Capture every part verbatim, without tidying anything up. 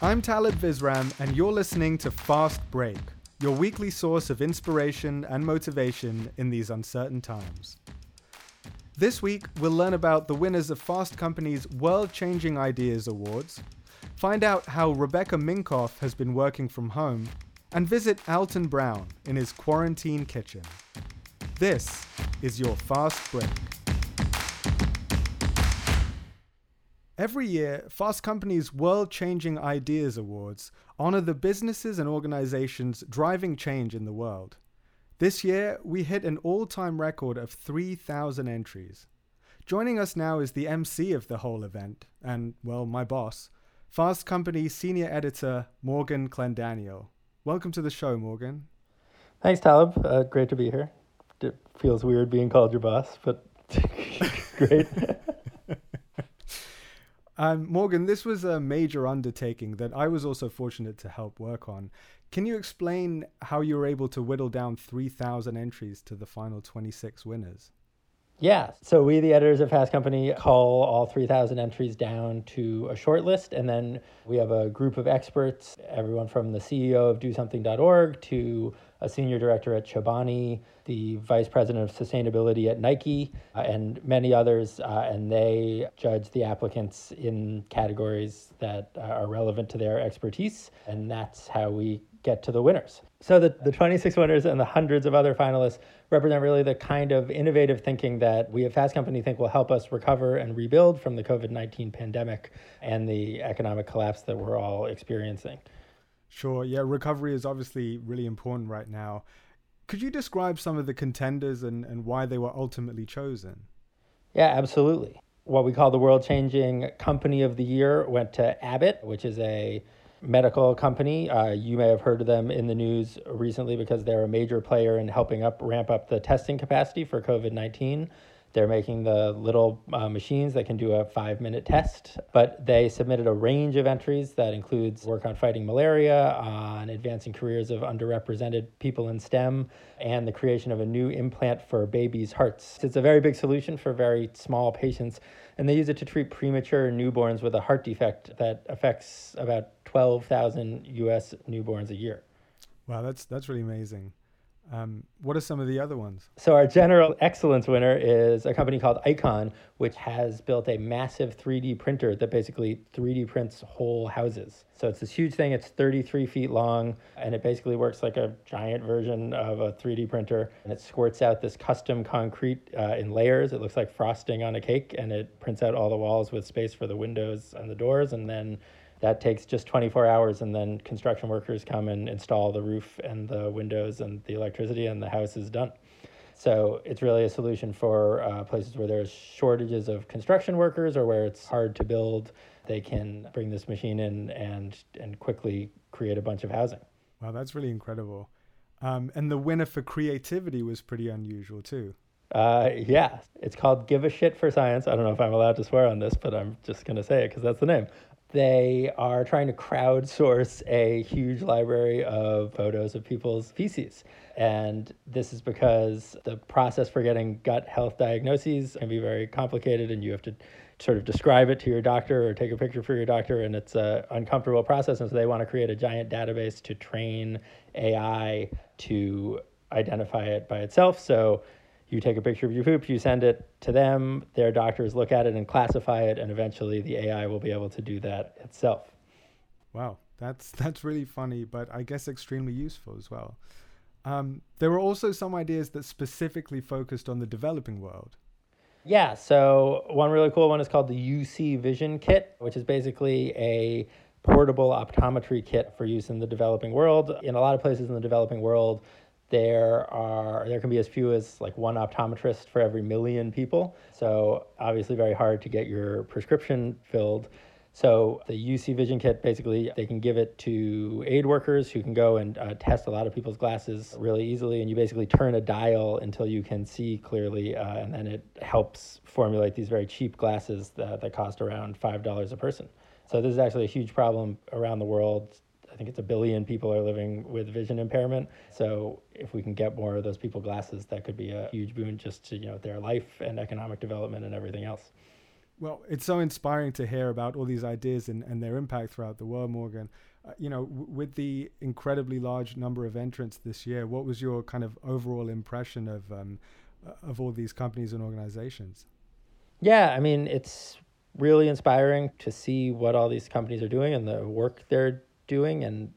I'm Talib Visram, and you're listening to Fast Break, your weekly source of inspiration and motivation in these uncertain times. This week, we'll learn about the winners of Fast Company's World Changing Ideas Awards, find out how Rebecca Minkoff has been working from home, and visit Alton Brown in his quarantine kitchen. This is your Fast Break. Every year, Fast Company's World Changing Ideas Awards honor the businesses and organizations driving change in the world. This year, we hit an all-time record of three thousand entries. Joining us now is the M C of the whole event, and, well, my boss, Fast Company senior editor Morgan Clendaniel. Welcome to the show, Morgan. Thanks, Talib. Uh, great to be here. It feels weird being called your boss, but great. Um, Morgan, this was a major undertaking that I was also fortunate to help work on. Can you explain how you were able to whittle down three thousand entries to the final twenty-six winners? Yeah. So we, the editors of Fast Company, cull all three thousand entries down to a short list. And then we have a group of experts, everyone from the C E O of do something dot org to a senior director at Chobani, the vice president of sustainability at Nike, uh, and many others. Uh, and they judge the applicants in categories that are relevant to their expertise. And that's how we get to the winners. So the, the twenty-six winners and the hundreds of other finalists represent really the kind of innovative thinking that we at Fast Company think will help us recover and rebuild from the covid nineteen pandemic and the economic collapse that we're all experiencing. Sure. Yeah, recovery is obviously really important right now. Could you describe some of the contenders and, and why they were ultimately chosen? Yeah, absolutely. What we call the World Changing Company of the Year went to Abbott, which is a medical company. Uh, you may have heard of them in the news recently because they're a major player in helping up ramp up the testing capacity for covid nineteen. They're making the little uh, machines that can do a five-minute test. But they submitted a range of entries that includes work on fighting malaria, on advancing careers of underrepresented people in STEM, and the creation of a new implant for babies' hearts. It's a very big solution for very small patients, and they use it to treat premature newborns with a heart defect that affects about twelve thousand U S newborns a year. Wow, that's that's really amazing. Um, what are some of the other ones? So our general excellence winner is a company called Icon, which has built a massive three D printer that basically three D prints whole houses. So it's this huge thing. It's thirty-three feet long, and it basically works like a giant version of a three D printer. And it squirts out this custom concrete uh, in layers. It looks like frosting on a cake, and it prints out all the walls with space for the windows and the doors. And then that takes just twenty-four hours, and then construction workers come and install the roof and the windows and the electricity, and the house is done. So it's really a solution for uh, places where there's shortages of construction workers or where it's hard to build. They can bring this machine in and and quickly create a bunch of housing. Wow, that's really incredible. Um, and the winner for creativity was pretty unusual too. Uh, yeah, it's called Give a Shit for Science. I don't know if I'm allowed to swear on this, but I'm just going to say it because that's the name. They are trying to crowdsource a huge library of photos of people's feces. And this is because the process for getting gut health diagnoses can be very complicated, and you have to sort of describe it to your doctor or take a picture for your doctor, and it's an uncomfortable process. And so they want to create a giant database to train A I to identify it by itself. So you take a picture of your poop, you send it to them, their doctors look at it and classify it, and eventually the A I will be able to do that itself. Wow, that's that's really funny, but I guess extremely useful as well. Um, there were also some ideas that specifically focused on the developing world. Yeah, so one really cool one is called the U C Vision Kit, which is basically a portable optometry kit for use in the developing world. In a lot of places in the developing world, There are there can be as few as like one optometrist for every million people. So obviously very hard to get your prescription filled. So the U C Vision Kit, basically they can give it to aid workers who can go and uh, test a lot of people's glasses really easily. And you basically turn a dial until you can see clearly. Uh, and then it helps formulate these very cheap glasses that, that cost around five dollars a person. So this is actually a huge problem around the world. I think it's a billion people are living with vision impairment. So if we can get more of those people glasses, that could be a huge boon just to, you know, their life and economic development and everything else. Well, it's so inspiring to hear about all these ideas and, and their impact throughout the world, Morgan. Uh, you know, w- with the incredibly large number of entrants this year, what was your kind of overall impression of um, of all these companies and organizations? Yeah, I mean, it's really inspiring to see what all these companies are doing and the work they're doing and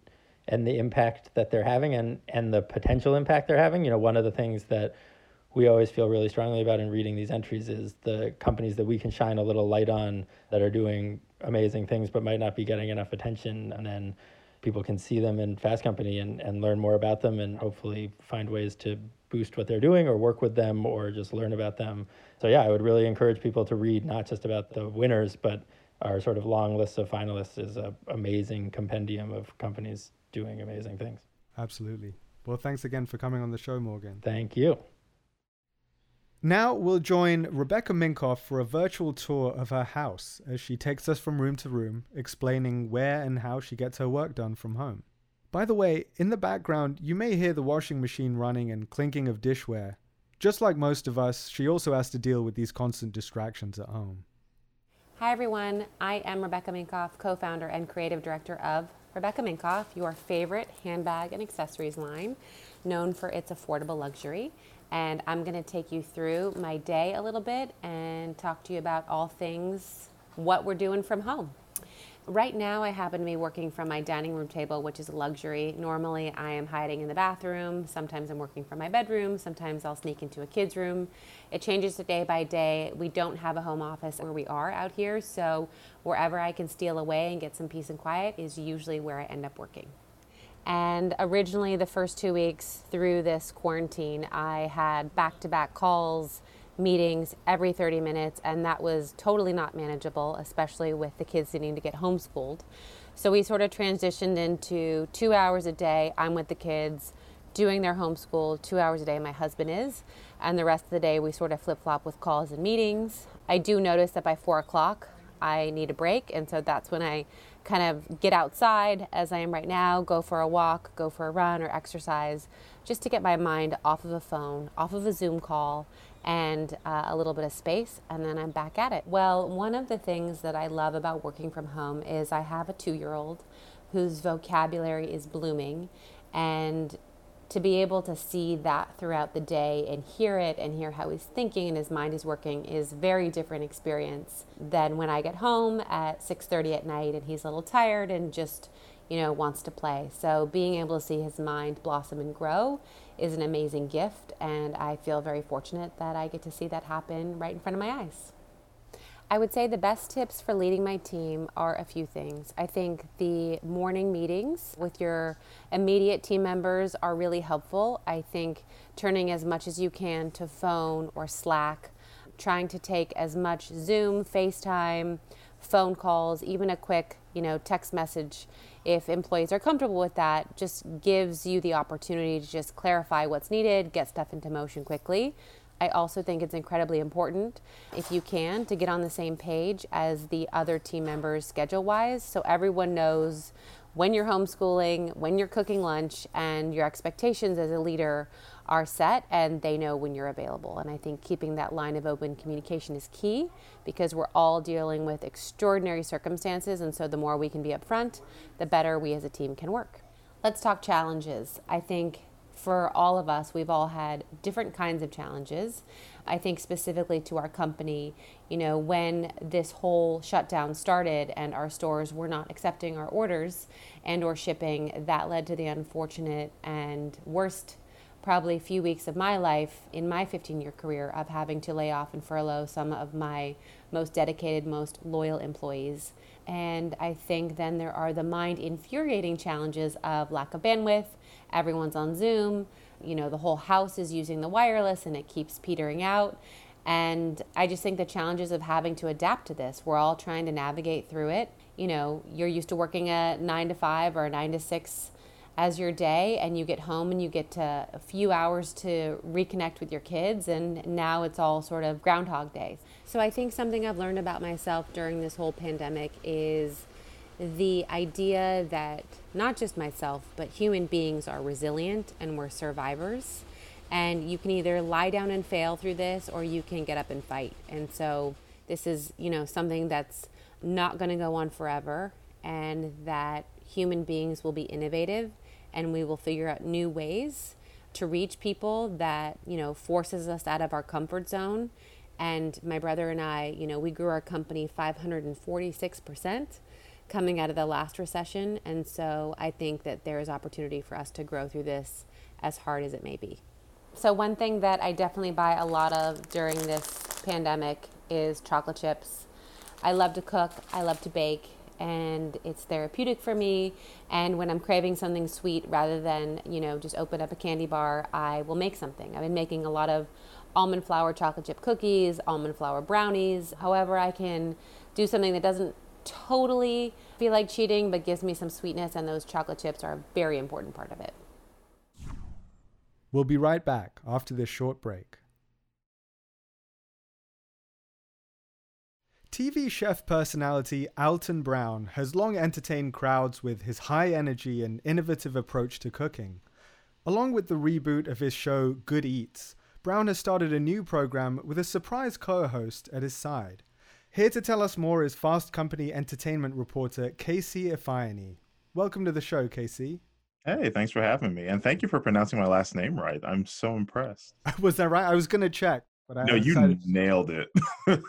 and the impact that they're having and, and the potential impact they're having. You know, one of the things that we always feel really strongly about in reading these entries is the companies that we can shine a little light on that are doing amazing things but might not be getting enough attention. And then people can see them in Fast Company and, and learn more about them and hopefully find ways to boost what they're doing or work with them or just learn about them. So yeah, I would really encourage people to read not just about the winners, but our sort of long list of finalists is an amazing compendium of companies doing amazing things. Absolutely. Well, thanks again for coming on the show, Morgan. Thank you. Now we'll join Rebecca Minkoff for a virtual tour of her house as she takes us from room to room, explaining where and how she gets her work done from home. By the way, in the background, you may hear the washing machine running and clinking of dishware. Just like most of us, she also has to deal with these constant distractions at home. Hi, everyone. I am Rebecca Minkoff, co-founder and creative director of Rebecca Minkoff, your favorite handbag and accessories line, known for its affordable luxury. And I'm going to take you through my day a little bit and talk to you about all things what we're doing from home. Right now I happen to be working from my dining room table, which is a luxury. Normally I am hiding in the bathroom. Sometimes I'm working from my bedroom. Sometimes I'll sneak into a kid's room. It changes day by day. We don't have a home office where we are out here, so wherever I can steal away and get some peace and quiet is usually where I end up working. And originally, the first two weeks through this quarantine, I had back-to-back calls, meetings every thirty minutes, and that was totally not manageable, especially with the kids needing to get homeschooled. So we sort of transitioned into two hours a day, I'm with the kids, doing their homeschool, two hours a day my husband is, and the rest of the day we sort of flip-flop with calls and meetings. I do notice that by four o'clock, I need a break, and so that's when I kind of get outside as I am right now, go for a walk, go for a run or exercise, just to get my mind off of a phone, off of a Zoom call, and uh, a little bit of space, and then I'm back at it. Well, one of the things that I love about working from home is I have a two-year-old whose vocabulary is blooming, and to be able to see that throughout the day and hear it and hear how he's thinking and his mind is working is very different experience than when I get home at six thirty at night and he's a little tired and just, you know, wants to play. So being able to see his mind blossom and grow is an amazing gift, and I feel very fortunate that I get to see that happen right in front of my eyes. I would say the best tips for leading my team are a few things. I think the morning meetings with your immediate team members are really helpful. I think turning as much as you can to phone or Slack, trying to take as much Zoom, FaceTime, phone calls, even a quick, you know, text message, if employees are comfortable with that, just gives you the opportunity to just clarify what's needed, get stuff into motion quickly. I also think it's incredibly important, if you can, to get on the same page as the other team members schedule-wise, so everyone knows when you're homeschooling, when you're cooking lunch, and your expectations as a leader are set, and they know when you're available. And I think keeping that line of open communication is key, because we're all dealing with extraordinary circumstances, and so the more we can be upfront, the better we as a team can work. Let's talk challenges. I think for all of us, we've all had different kinds of challenges. I think specifically to our company, you know, when this whole shutdown started and our stores were not accepting our orders and or shipping, that led to the unfortunate and worst probably few weeks of my life in my fifteen-year career of having to lay off and furlough some of my most dedicated, most loyal employees. And I think then there are the mind-infuriating challenges of lack of bandwidth. Everyone's on Zoom, you know, the whole house is using the wireless and it keeps petering out. And I just think the challenges of having to adapt to this, we're all trying to navigate through it. You know, you're used to working a nine to five or a nine to six as your day, and you get home and you get to a few hours to reconnect with your kids, and now it's all sort of Groundhog Day. So I think something I've learned about myself during this whole pandemic is the idea that not just myself, but human beings are resilient and we're survivors. And you can either lie down and fail through this, or you can get up and fight. And so this is, you know, something that's not going to go on forever, and that human beings will be innovative and we will figure out new ways to reach people that, you know, forces us out of our comfort zone. And my brother and I, you know, we grew our company five hundred forty-six percent coming out of the last recession. And so I think that there is opportunity for us to grow through this as hard as it may be. So one thing that I definitely buy a lot of during this pandemic is chocolate chips. I love to cook, I love to bake, and it's therapeutic for me. And when I'm craving something sweet, rather than, you know, just open up a candy bar, I will make something. I've been making a lot of almond flour chocolate chip cookies, almond flour brownies. However, I can do something that doesn't totally feel like cheating, but gives me some sweetness, and those chocolate chips are a very important part of it. We'll be right back after this short break. T V chef personality Alton Brown has long entertained crowds with his high energy and innovative approach to cooking. Along with the reboot of his show Good Eats, Brown has started a new program with a surprise co-host at his side. Here to tell us more is Fast Company entertainment reporter Casey Afiani. Welcome to the show, Casey. Hey, thanks for having me. And thank you for pronouncing my last name right. I'm so impressed. Was that right? I was going to check. But I no, you decided... nailed it.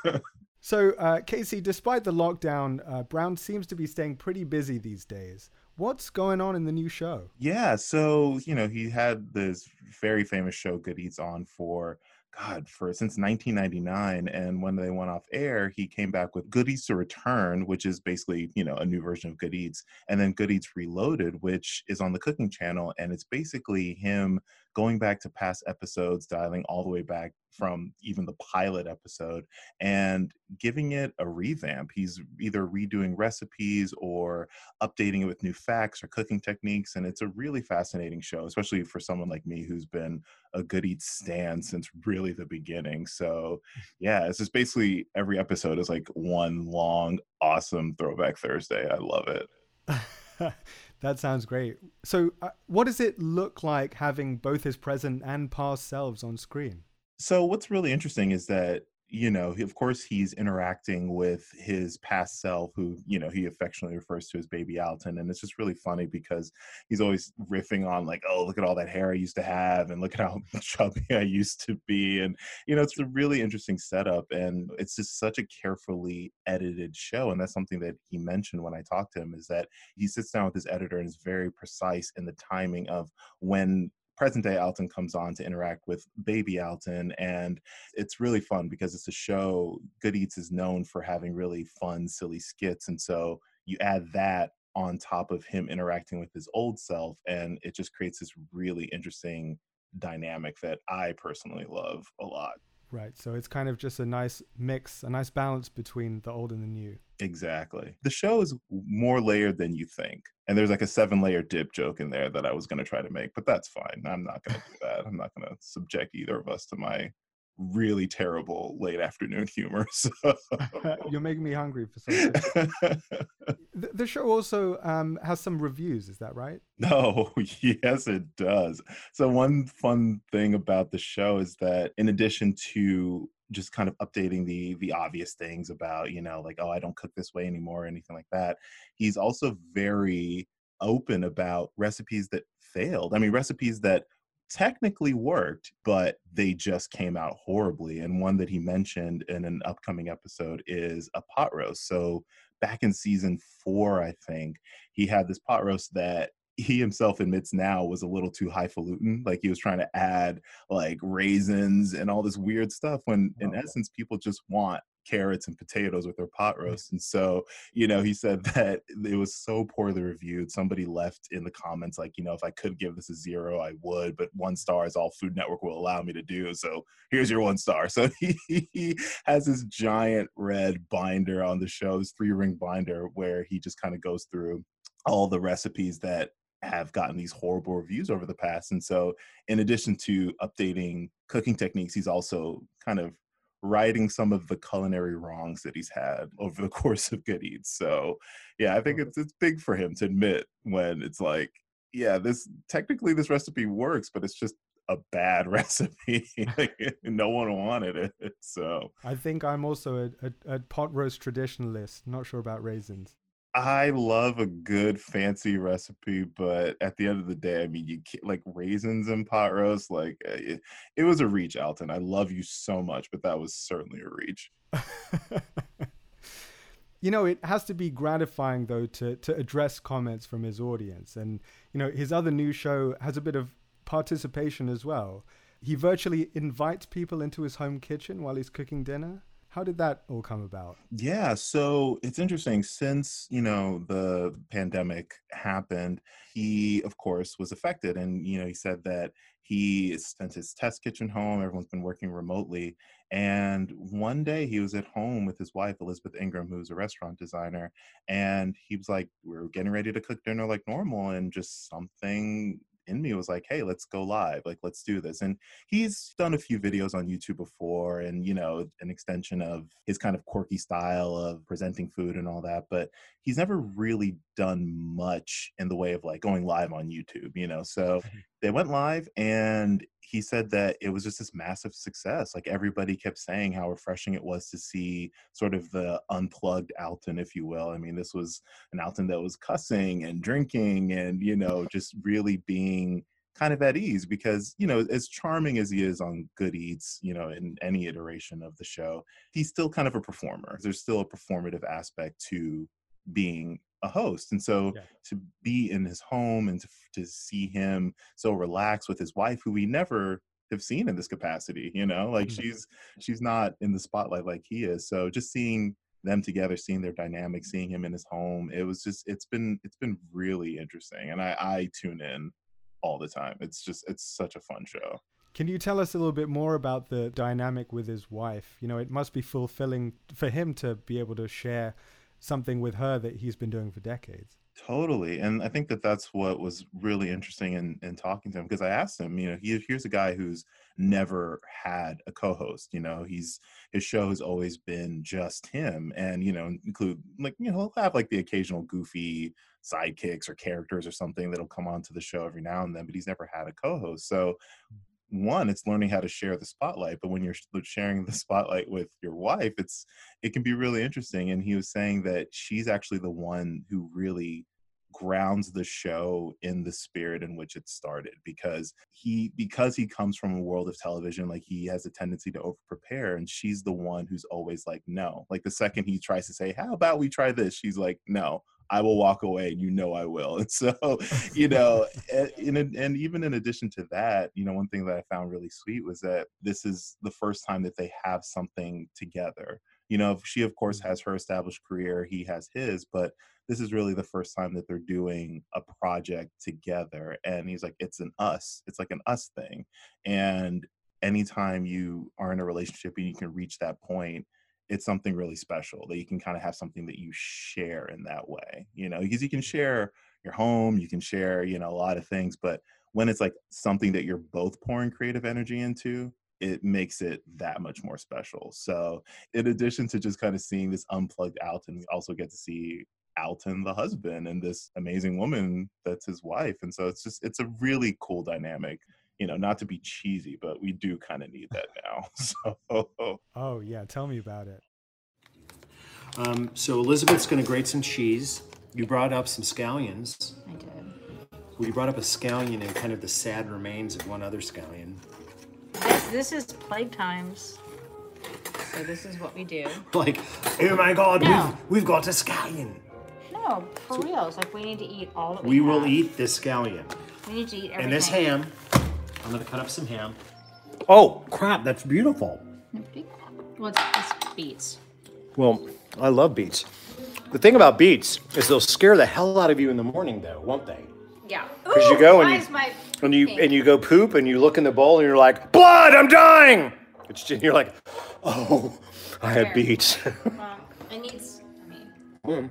So, uh, Casey, despite the lockdown, uh, Brown seems to be staying pretty busy these days. What's going on in the new show? Yeah, so, you know, he had this very famous show, Good Eats, on for, God, for since nineteen ninety-nine. And when they went off air, he came back with Good Eats: The Return, which is basically, you know, a new version of Good Eats. And then Good Eats: Reloaded, which is on the Cooking Channel. And it's basically him going back to past episodes, dialing all the way back from even the pilot episode and giving it a revamp. He's either redoing recipes or updating it with new facts or cooking techniques. And it's a really fascinating show, especially for someone like me who's been a Good Eats stan since really the beginning. So yeah, it's just basically every episode is like one long, awesome throwback Thursday. I love it. That sounds great. So uh, what does it look like having both his present and past selves on screen? So what's really interesting is that, you know, of course, he's interacting with his past self, who, you know, he affectionately refers to as Baby Alton. And it's just really funny because he's always riffing on like, oh, look at all that hair I used to have and look at how chubby I used to be. And, you know, it's a really interesting setup. And it's just such a carefully edited show. And that's something that he mentioned when I talked to him, is that he sits down with his editor and is very precise in the timing of when present day Alton comes on to interact with Baby Alton. And it's really fun because it's a show, Good Eats is known for having really fun, silly skits. And so you add that on top of him interacting with his old self, and it just creates this really interesting dynamic that I personally love a lot. Right. So it's kind of just a nice mix, a nice balance between the old and the new. Exactly. The show is more layered than you think. And there's like a seven layer dip joke in there that I was going to try to make, but that's fine. I'm not going to do that. I'm not going to subject either of us to my really terrible late afternoon humor. So. You're making me hungry for something. the, the show also um, has some reviews. Is that right? No, yes, it does. So one fun thing about the show is that in addition to just kind of updating the the obvious things about, you know, like, oh, I don't cook this way anymore or anything like that, he's also very open about recipes that failed. I mean, recipes that technically worked, but they just came out horribly. And one that he mentioned in an upcoming episode is a pot roast. So back in season four, I think, he had this pot roast that he himself admits now was a little too highfalutin. Like, he was trying to add like raisins and all this weird stuff when in oh, essence, people just want carrots and potatoes with their pot roast. And so, you know, he said that it was so poorly reviewed. Somebody left in the comments, like, you know, if I could give this a zero, I would, but one star is all Food Network will allow me to do. So here's your one star. So he, he has this giant red binder on the show, this three ring binder, where he just kind of goes through all the recipes that have gotten these horrible reviews over the past. And so in addition to updating cooking techniques, he's also kind of righting some of the culinary wrongs that he's had over the course of Good Eats. So yeah, I think it's it's big for him to admit when it's like, yeah, this technically this recipe works, but it's just a bad recipe. No one wanted it. So I think I'm also a, a, a pot roast traditionalist. Not sure about raisins. I love a good fancy recipe, but at the end of the day, I mean, you can't, like raisins and pot roast, like it, it was a reach, Alton. I love you so much, but that was certainly a reach. You know, it has to be gratifying, though, to to address comments from his audience. And, you know, his other new show has a bit of participation as well. He virtually invites people into his home kitchen while he's cooking dinner. How did that all come about? Yeah, so it's interesting. Since, you know, the pandemic happened, he, of course, was affected. And, you know, he said that he sent his test kitchen home. Everyone's been working remotely. And one day he was at home with his wife, Elizabeth Ingram, who's a restaurant designer. And he was like, we're getting ready to cook dinner like normal. And just something in me was like, hey, let's go live. Like, let's do this. And he's done a few videos on YouTube before and, you know, an extension of his kind of quirky style of presenting food and all that. But he's never really done much in the way of like going live on YouTube, you know? So they went live and he said that it was just this massive success. Like everybody kept saying how refreshing it was to see sort of the unplugged Alton, if you will. I mean, this was an Alton that was cussing and drinking and, you know, just really being kind of at ease because, you know, as charming as he is on Good Eats, you know, in any iteration of the show, he's still kind of a performer. There's still a performative aspect to being a host. And so yeah. to be in his home and to, to see him so relaxed with his wife, who we never have seen in this capacity, you know, like mm-hmm. she's, she's not in the spotlight like he is. So just seeing them together, seeing their dynamic, seeing him in his home, it was just, it's been, it's been really interesting. And I, I tune in all the time. It's just, it's such a fun show. Can you tell us a little bit more about the dynamic with his wife? You know, it must be fulfilling for him to be able to share something with her that he's been doing for decades. Totally. And I think that that's what was really interesting in, in talking to him, because I asked him, you know, he, here's a guy who's never had a co-host, you know, he's, his show has always been just him and, you know, include like, you know, he'll have like the occasional goofy sidekicks or characters or something that'll come onto the show every now and then, but he's never had a co-host. So one, it's learning how to share the spotlight, but when you're sharing the spotlight with your wife, it's it can be really interesting. And he was saying that she's actually the one who really grounds the show in the spirit in which it started, because he because he comes from a world of television, like he has a tendency to over prepare, and she's the one who's always like, no. Like the second he tries to say, how about we try this, she's like, no, I will walk away, and you know I will. And so, you know, and, and even in addition to that, you know, one thing that I found really sweet was that this is the first time that they have something together. You know, she, of course, has her established career, he has his, but this is really the first time that they're doing a project together. And he's like, it's an us. It's like an us thing. And anytime you are in a relationship and you can reach that point, it's something really special that you can kind of have something that you share in that way, you know, because you can share your home, you can share, you know, a lot of things, but when it's like something that you're both pouring creative energy into, it makes it that much more special. So in addition to just kind of seeing this unplugged Alton, we also get to see Alton, the husband, and this amazing woman that's his wife. And so it's just, it's a really cool dynamic. You know, not to be cheesy, but we do kind of need that now. So, oh yeah, tell me about it. Um, so Elizabeth's going to grate some cheese. You brought up some scallions. I did. Well, you brought up a scallion and kind of the sad remains of one other scallion. This, this is plague times. So this is what we do. Like, oh my God, no. we've, we've got a scallion. No, for so, real. It's like we need to eat all that we, we have. We will eat this scallion. We need to eat everything. And this ham. I'm going to cut up some ham. Oh, crap, that's beautiful. Well, it's beets. Well, I love beets. The thing about beets is they'll scare the hell out of you in the morning, though, won't they? Yeah. Because you go and you, and, you, and you go poop and you look in the bowl and you're like, blood, I'm dying! It's, and you're like, oh, I have beets. Well, it needs, I mean. Mm.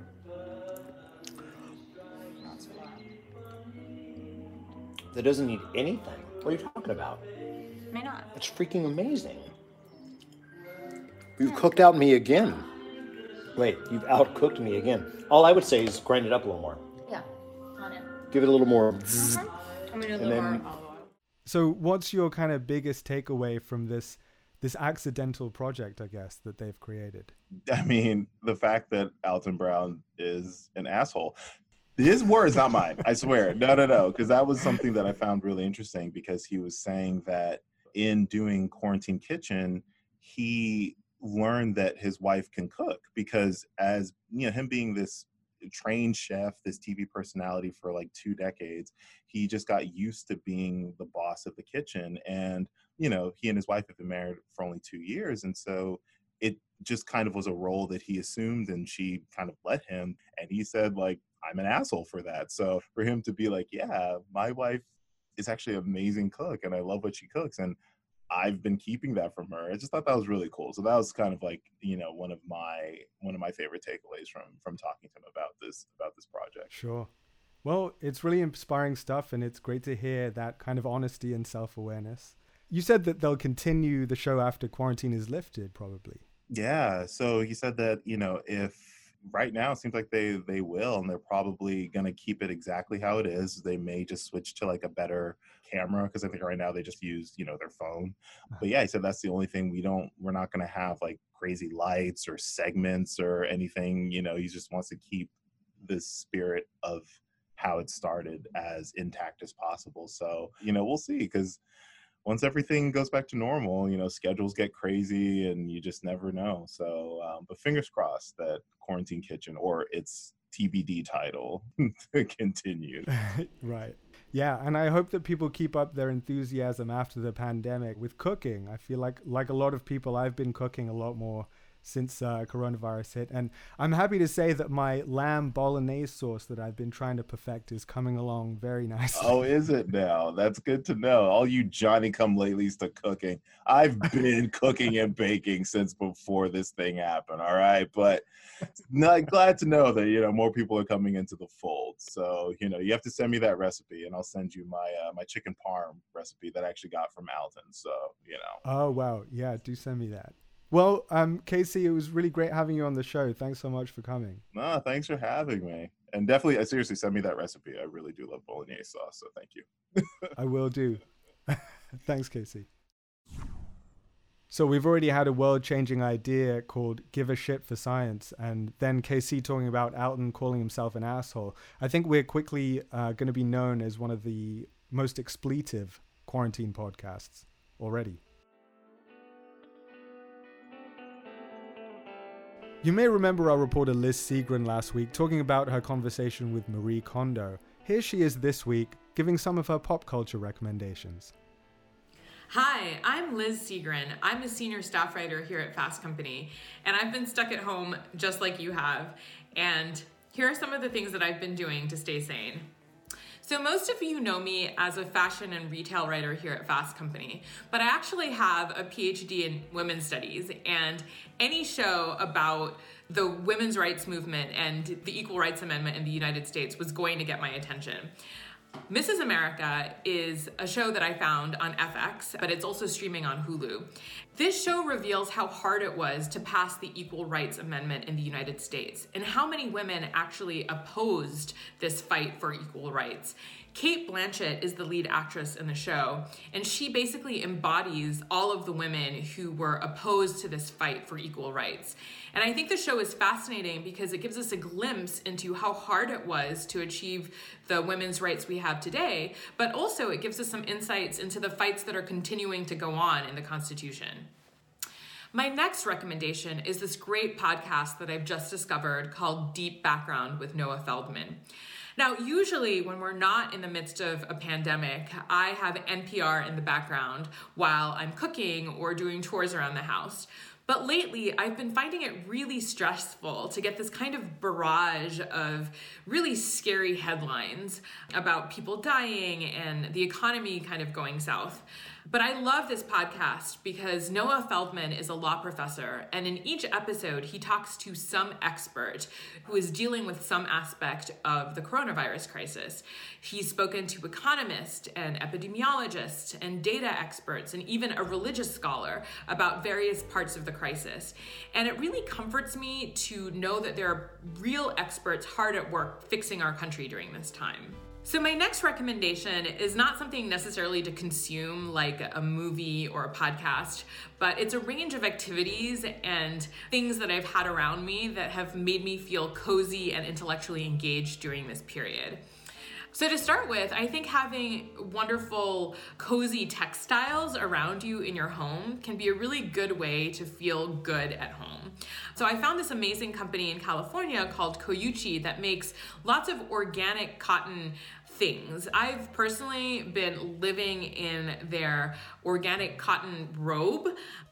That doesn't need anything. What are you talking about? May not. That's freaking amazing. You've yeah. cooked out me again. Wait, you've outcooked me again. All I would say is grind it up a little more. Yeah, on it. Give it a little more. Mm-hmm. I'm gonna do a little more olive oil. So what's your kind of biggest takeaway from this this accidental project, I guess, that they've created? I mean, the fact that Alton Brown is an asshole. His words, not mine, I swear. No, no, no, because that was something that I found really interesting, because he was saying that in doing Quarantine Kitchen, he learned that his wife can cook, because as, you know, him being this trained chef, this T V personality for like two decades, he just got used to being the boss of the kitchen. And, you know, he and his wife have been married for only two years. And so it just kind of was a role that he assumed, and she kind of let him. And he said, like, I'm an asshole for that. So for him to be like, yeah, my wife is actually an amazing cook and I love what she cooks, and I've been keeping that from her. I just thought that was really cool. So that was kind of like, you know, one of my one of my favorite takeaways from from talking to him about this about this project. Sure. Well, it's really inspiring stuff, and it's great to hear that kind of honesty and self-awareness. You said that they'll continue the show after quarantine is lifted, probably. Yeah. So he said that, you know, if right now it seems like they they will, and they're probably going to keep it exactly how it is. They may just switch to like a better camera, because I think right now they just use, you know, their phone. But yeah, I said that's the only thing. We don't we're not going to have like crazy lights or segments or anything, you know. He just wants to keep the spirit of how it started as intact as possible. So, you know, we'll see, because once everything goes back to normal, you know, schedules get crazy and you just never know. So, um, but fingers crossed that Quarantine Kitchen, or its T B D title, continues. Right. Yeah. And I hope that people keep up their enthusiasm after the pandemic with cooking. I feel like, like a lot of people, I've been cooking a lot more since uh, coronavirus hit. And I'm happy to say that my lamb bolognese sauce that I've been trying to perfect is coming along very nicely. Oh, is it now? That's good to know. All you Johnny-come-latelys to cooking. I've been cooking and baking since before this thing happened, all right? But not, glad to know that, you know, more people are coming into the fold. So, you know, you have to send me that recipe, and I'll send you my uh, my chicken parm recipe that I actually got from Alton. So, you know. Oh, wow. Yeah, do send me that. Well, um, Casey, it was really great having you on the show. Thanks so much for coming. No, thanks for having me. And definitely, I seriously, send me that recipe. I really do love bolognese sauce, so thank you. I will do. Thanks, Casey. So we've already had a world-changing idea called Give a Shit for Science, and then Casey talking about Alton calling himself an asshole. I think we're quickly uh, going to be known as one of the most expletive quarantine podcasts already. You may remember our reporter Liz Seagren last week talking about her conversation with Marie Kondo. Here she is this week, giving some of her pop culture recommendations. Hi, I'm Liz Seagren. I'm a senior staff writer here at Fast Company, and I've been stuck at home just like you have. And here are some of the things that I've been doing to stay sane. So most of you know me as a fashion and retail writer here at Fast Company, but I actually have a P H D in women's studies, and any show about the women's rights movement and the Equal Rights Amendment in the United States was going to get my attention. Missus America is a show that I found on F X, but it's also streaming on Hulu. This show reveals how hard it was to pass the Equal Rights Amendment in the United States and how many women actually opposed this fight for equal rights. Kate Blanchett is the lead actress in the show, and she basically embodies all of the women who were opposed to this fight for equal rights. And I think the show is fascinating because it gives us a glimpse into how hard it was to achieve the women's rights we have today, but also it gives us some insights into the fights that are continuing to go on in the Constitution. My next recommendation is this great podcast that I've just discovered called Deep Background with Noah Feldman. Now, usually when we're not in the midst of a pandemic, I have N P R in the background while I'm cooking or doing chores around the house. But lately, I've been finding it really stressful to get this kind of barrage of really scary headlines about people dying and the economy kind of going south. But I love this podcast because Noah Feldman is a law professor, and in each episode, he talks to some expert who is dealing with some aspect of the coronavirus crisis. He's spoken to economists and epidemiologists and data experts and even a religious scholar about various parts of the crisis. And it really comforts me to know that there are real experts hard at work fixing our country during this time. So my next recommendation is not something necessarily to consume like a movie or a podcast, but it's a range of activities and things that I've had around me that have made me feel cozy and intellectually engaged during this period. So to start with, I think having wonderful, cozy textiles around you in your home can be a really good way to feel good at home. So I found this amazing company in California called Coyuchi that makes lots of organic cotton things. I've personally been living in their organic cotton robe.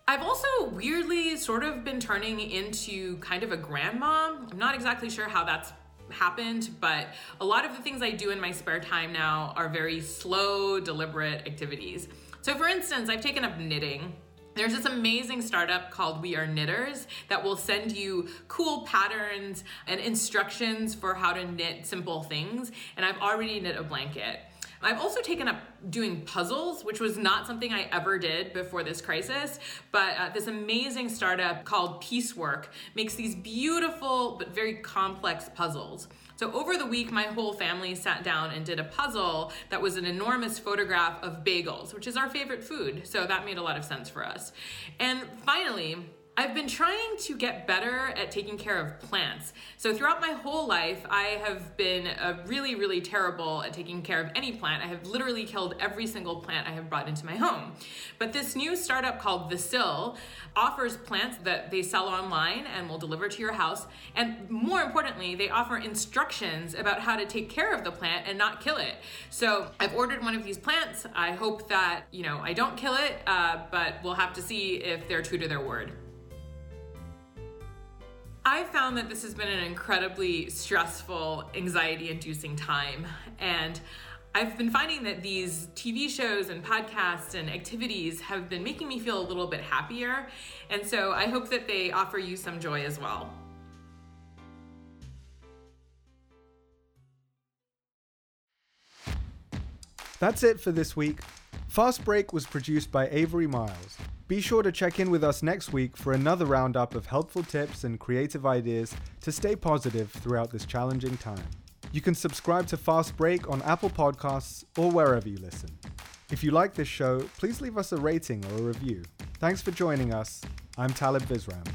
I've also weirdly sort of been turning into kind of a grandma. I'm not exactly sure how that's happened, but a lot of the things I do in my spare time now are very slow, deliberate activities. So for instance, I've taken up knitting. There's this amazing startup called We Are Knitters that will send you cool patterns and instructions for how to knit simple things. And I've already knit a blanket. I've also taken up doing puzzles, which was not something I ever did before this crisis, but uh, this amazing startup called Piecework makes these beautiful but very complex puzzles. So over the week, my whole family sat down and did a puzzle that was an enormous photograph of bagels, which is our favorite food, so that made a lot of sense for us. And finally, I've been trying to get better at taking care of plants. So throughout my whole life, I have been uh, really, really terrible at taking care of any plant. I have literally killed every single plant I have brought into my home. But this new startup called The Sill offers plants that they sell online and will deliver to your house. And more importantly, they offer instructions about how to take care of the plant and not kill it. So I've ordered one of these plants. I hope that, you know, I don't kill it, uh, but we'll have to see if they're true to their word. I found that this has been an incredibly stressful, anxiety-inducing time, and I've been finding that these T V shows and podcasts and activities have been making me feel a little bit happier, and so I hope that they offer you some joy as well. That's it for this week. Fast Break was produced by Avery Miles. Be sure to check in with us next week for another roundup of helpful tips and creative ideas to stay positive throughout this challenging time. You can subscribe to Fast Break on Apple Podcasts or wherever you listen. If you like this show, please leave us a rating or a review. Thanks for joining us. I'm Talib Visram.